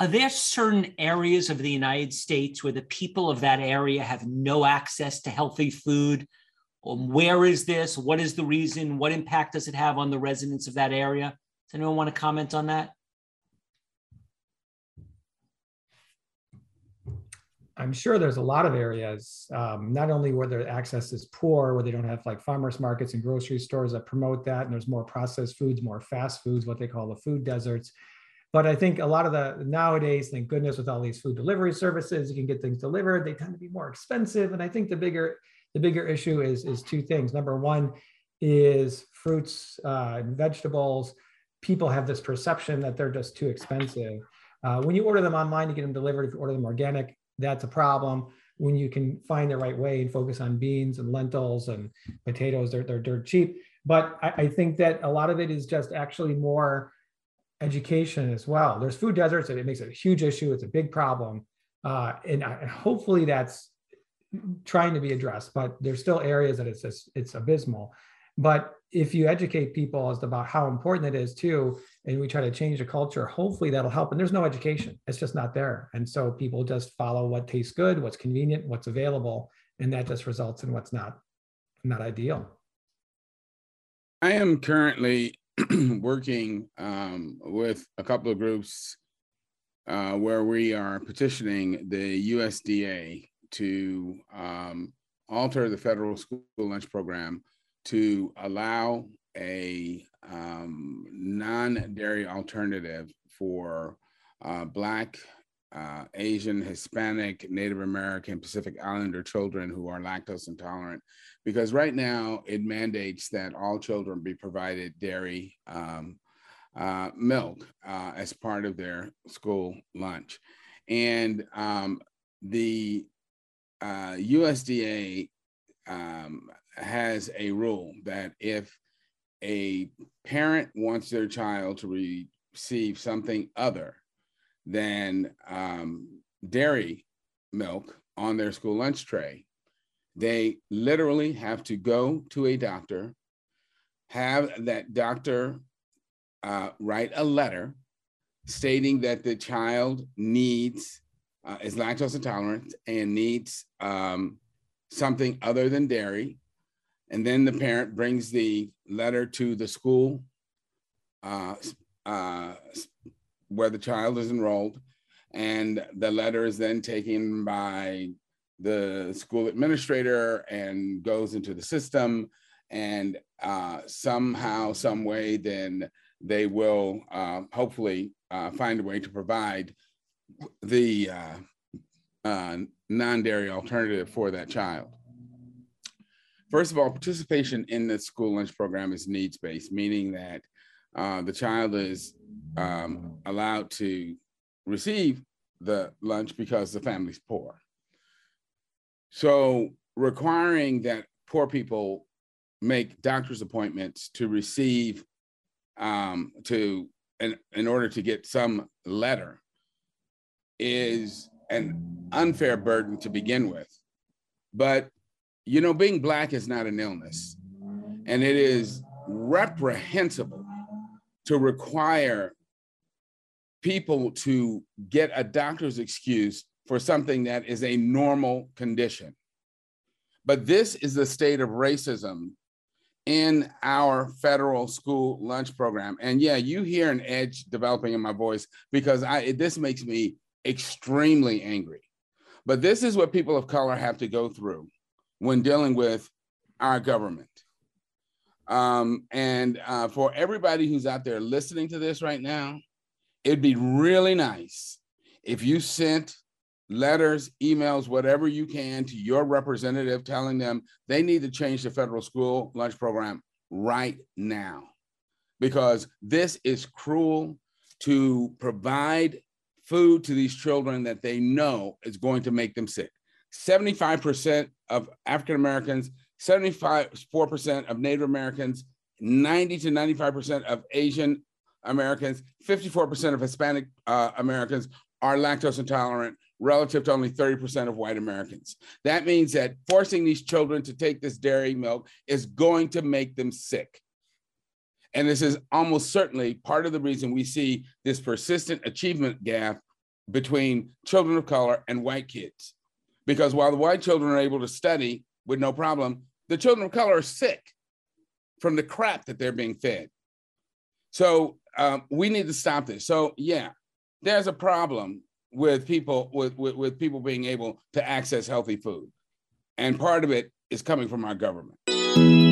Are there certain areas of the United States where the people of that area have no access to healthy food? Where is this? What is the reason? What impact does it have on the residents of that area? Does anyone want to comment on that? I'm sure there's a lot of areas, not only where their access is poor, where they don't have like farmers markets and grocery stores that promote that, and there's more processed foods, more fast foods, what they call the food deserts. But I think a lot of the nowadays, thank goodness, with all these food delivery services, you can get things delivered. They tend to be more expensive. And I think the bigger issue is two things. Number one is fruits and vegetables. People have this perception that they're just too expensive. When you order them online, you get them delivered. If you order them organic, that's a problem. When you can find the right way and focus on beans and lentils and potatoes, they're dirt cheap. But I think that a lot of it is just actually more education as well. There's food deserts, and it makes it a huge issue. It's a big problem. And hopefully that's trying to be addressed, but there's still areas that it's just, it's abysmal. But if you educate people as about how important it is too, and we try to change the culture, hopefully that'll help. And there's no education, it's just not there. And so people just follow what tastes good, what's convenient, what's available. And that just results in what's not ideal. I am currently working with a couple of groups where we are petitioning the USDA to alter the federal school lunch program to allow a non-dairy alternative for Black, Asian, Hispanic, Native American, Pacific Islander children who are lactose intolerant, because right now it mandates that all children be provided dairy milk as part of their school lunch. And the USDA has a rule that if a parent wants their child to receive something other than dairy milk on their school lunch tray, they literally have to go to a doctor, have that doctor write a letter stating that the child needs, is lactose intolerant and needs something other than dairy. And then the parent brings the letter to the school where the child is enrolled. And the letter is then taken by the school administrator and goes into the system. And somehow, some way, then they will hopefully find a way to provide the non-dairy alternative for that child. First of all, participation in the school lunch program is needs-based, meaning that the child is allowed to receive the lunch because the family's poor. So requiring that poor people make doctor's appointments to receive, in order to get some letter is an unfair burden to begin with. But you know, being Black is not an illness, and it is reprehensible to require people to get a doctor's excuse for something that is a normal condition. But this is the state of racism in our federal school lunch program. And yeah, you hear an edge developing in my voice because this makes me extremely angry. But this is what people of color have to go through when dealing with our government. For everybody who's out there listening to this right now, it'd be really nice if you sent letters, emails, whatever you can to your representative telling them they need to change the federal school lunch program right now, because this is cruel to provide food to these children that they know is going to make them sick. 75% of African Americans, 74% of Native Americans, 90 to 95% of Asian Americans, 54% of Hispanic Americans are lactose intolerant, relative to only 30% of white Americans. That means that forcing these children to take this dairy milk is going to make them sick. And this is almost certainly part of the reason we see this persistent achievement gap between children of color and white kids. Because while the white children are able to study with no problem, the children of color are sick from the crap that they're being fed. So we need to stop this. So yeah, there's a problem with people, with people being able to access healthy food. And part of it is coming from our government.